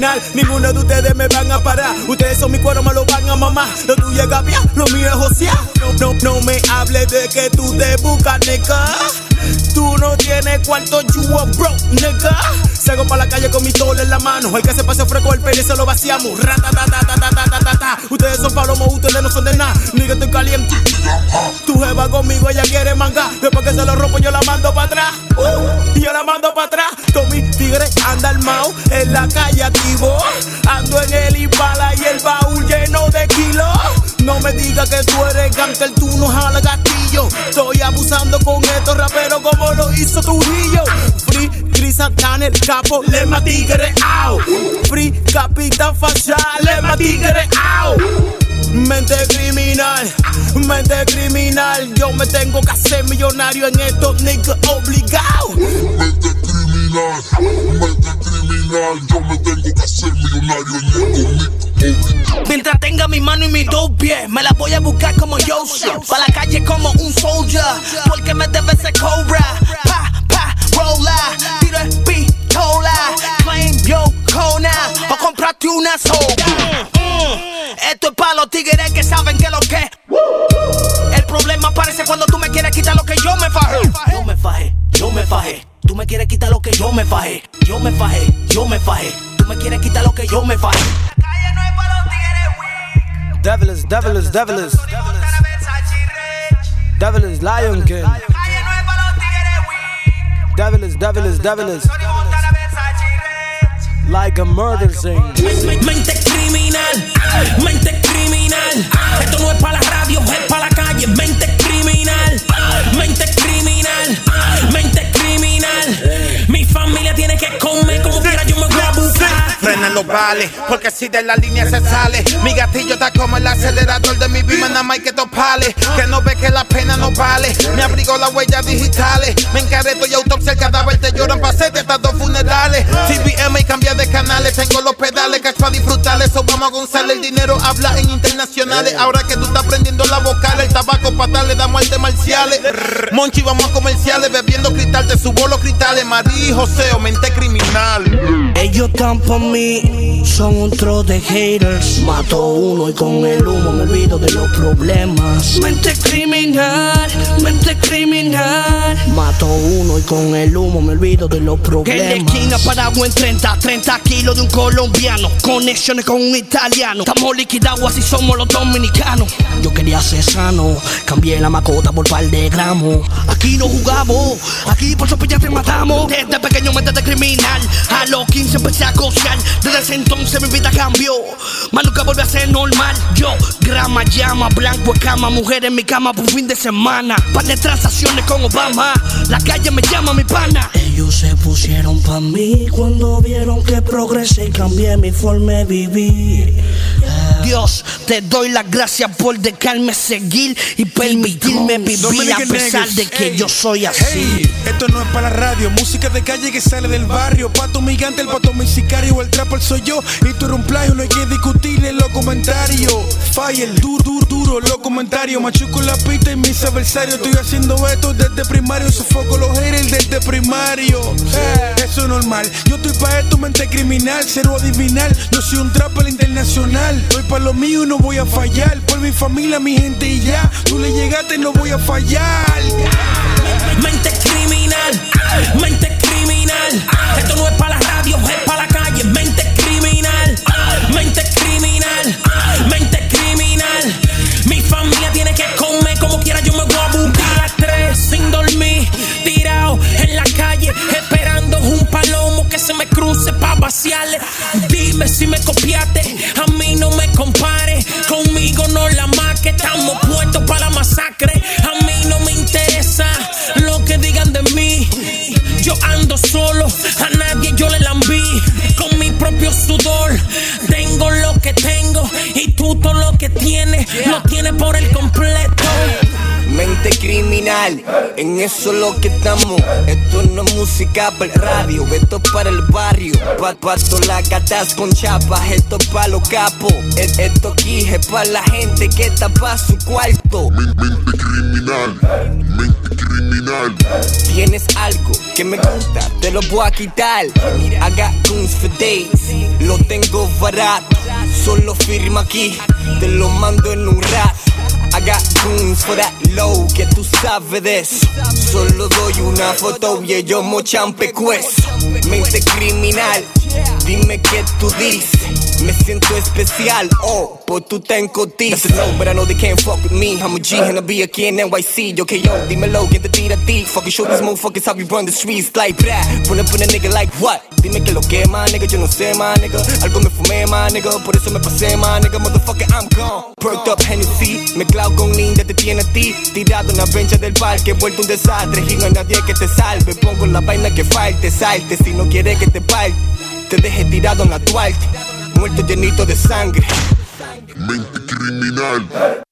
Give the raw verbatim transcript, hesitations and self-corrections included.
criminal. Ninguno de ustedes me van a parar. Ustedes son mi cuero, me lo van a mamar. Lo tuyo es gaviar, lo mío es josear. No, no, no me hables de que tú te buscas, nigga. Tú no tienes cuarto, you a broke, nigga. Salgo pa' la calle con mi tole en la mano. El que se pase fresco el pene se lo vaciamos. Ratatatatatatatata. Ustedes son palomos, ustedes no son de nada. Nigga, estoy caliente. Tu jeva conmigo, ella quiere manga. Después que se lo rompo, yo la mando pa' atrás. Uh, yo la mando pa' atrás. Tommy tigre anda armado, en la calle activo. Ando en el Impala y el baúl lleno de kilos. No me digas que tú eres gánster, tú no jalas gatillo. Estoy abusando con estos raperos como lo hizo Trujillo. Free, Cris Santana, el capo, Lema Tigre out. Free, Capitán Fachá, Lema Tigre out. Mente criminal, mente criminal. Yo me tengo que hacer millonario en estos niggas obligado. Mente criminal, mente criminal. Yo me tengo que hacer millonario en estos niggas obligado. Mientras tenga mi mano y mis dos pies, me la voy a buscar como Joshua. Pa' la calle como un soldier, porque me debe ese cobra. Pa, pa, rolla, tiro el pistola. Claim yo cona, o comprate una soga. mm, Esto es pa' los tigres que saben que lo que. El problema aparece cuando tú me quieres quitar lo que yo me fajé. Yo me fajé, yo me fajé. Tú me quieres quitar lo que yo me fajé. Yo me fajé, yo me fajé. Tú me quieres quitar lo que yo me fajé. Devil is, devil is, devil is. Devil is Lion King. Devil is, devil is, devil is. Like a murder scene. Mente criminal, mente criminal. Esto no es para la radio, es para la calle. Mente criminal, mente criminal, mente criminal. Mi familia tiene que comer como quiera, yo me voy a buscar. Frenan los vales, porque si de la línea se sale. Mi gatillo está como el acelerador de mi bima, nada más que topales. Que no ve que la pena no vale. Me abrigo las huellas digitales. Me encareto y autopsia el cadáver. Te lloran pa' hacerte estas dos funerales. C B M y cambia de canales. Tengo los pedales, cash pa' disfrutarles. Obama González, el dinero habla en internacionales. Ahora que tú estás prendiendo la vocal, el tabaco pa' darle da muerte marciales. Monchi, vamos a comerciales. Bebiendo cristal, te subo los cristales. María y Joseo, mente criminal. Ellos tampoco mí, son un tro de haters. Mato uno y con el humo me olvido de los problemas. Mente criminal, mente criminal. Mato uno y con el humo me olvido de los problemas. En la esquina parado en treinta, treinta kilos de un colombiano. Conexiones con un italiano. Estamos liquidados, así somos los dominicanos. Yo quería ser sano, cambié la macota por par de gramos. Aquí no jugamos, aquí por sospechar te matamos. Desde pequeño mente criminal, a los quince empecé a cocinar. Desde ese entonces mi vida cambió, más nunca volví a ser normal. Yo, grama, llama, blanco, escama, mujer en mi cama por fin de semana. Par de transacciones con Obama, la calle me llama mi pana. Ellos se pusieron pa' mí cuando vieron que progresé y cambié mi forma de vivir. Dios, te doy las gracias por dejarme seguir y permitirme vivir a pesar de que yo soy así. Esto no es para la radio, música de calle que sale del barrio. Pato migrante, el pato mi sicario, el trapper soy yo y tú eres un plagio. No hay que discutir en los comentarios. Fire, duro, duro, duro, los comentarios. Machuco la pista y mis adversarios. Estoy haciendo esto desde primario, sofoco los haters desde primario. Eh, eso es normal, yo estoy pa' esto, mente criminal, cero adivinal. Yo soy un trapper internacional, estoy pa' lo mío y no voy a fallar. Por mi familia, mi gente y ya. Tú le llegaste y no voy a fallar. Mente criminal, mente criminal. Esto no es para la radio, es para la calle. Mente criminal, mente criminal, mente criminal. Mi familia tiene que comer como quiera, yo me voy a buscar. A tres sin dormir, tirado en la calle, esperando un palomo que se me cruce pa' vaciarle. Dime si me copiaste, a mí no me compares. Conmigo no la maque, estamos puestos para la masacre. A mí no me interesa lo que digan de mí. Yo ando solo, a nadie yo le lambí. Con mi propio sudor tengo lo que tengo y tú todo lo que tienes lo tienes por el completo. Mente criminal, en eso lo que estamos. Esto no es música para el radio, esto es para el barrio. Pato las gatas con chapas, esto es para los capos. Esto aquí es para la gente que tapa su cuarto. Mente criminal, mente criminal. Tienes algo que me gusta, te lo voy a quitar. I got goons for days, lo tengo barato. Solo firma aquí, te lo mando en un rap. I got goons for that low, que tú sabes de eso. Solo doy una foto y ellos mochan pecueso. Mente criminal, dime qué tú dices. Me siento especial, oh, pues tú te encotiz. No, but I know they can't fuck with me. I'm a G and I'll be aquí en N Y C. Yo, que yo, dímelo, ¿quién te tira a ti? Fucking show these motherfuckers how we run the streets. Like, brah, pull up on a nigga like what? Dime que lo que, ma, nigga, yo no sé, ma, nigga. Algo me fumé, ma, nigga, por eso me pasé, ma, nigga. Motherfucker, I'm gone. Perked up Hennessy, mezclado con linda, te tiene a ti. Tirado en la bencha del parque, vuelto un desastre. Y no hay nadie que te salve, pongo la vaina que falte. Salte, si no quieres que te parte, te deje tirado en la Duarte, muerto llenito de sangre. Mente criminal.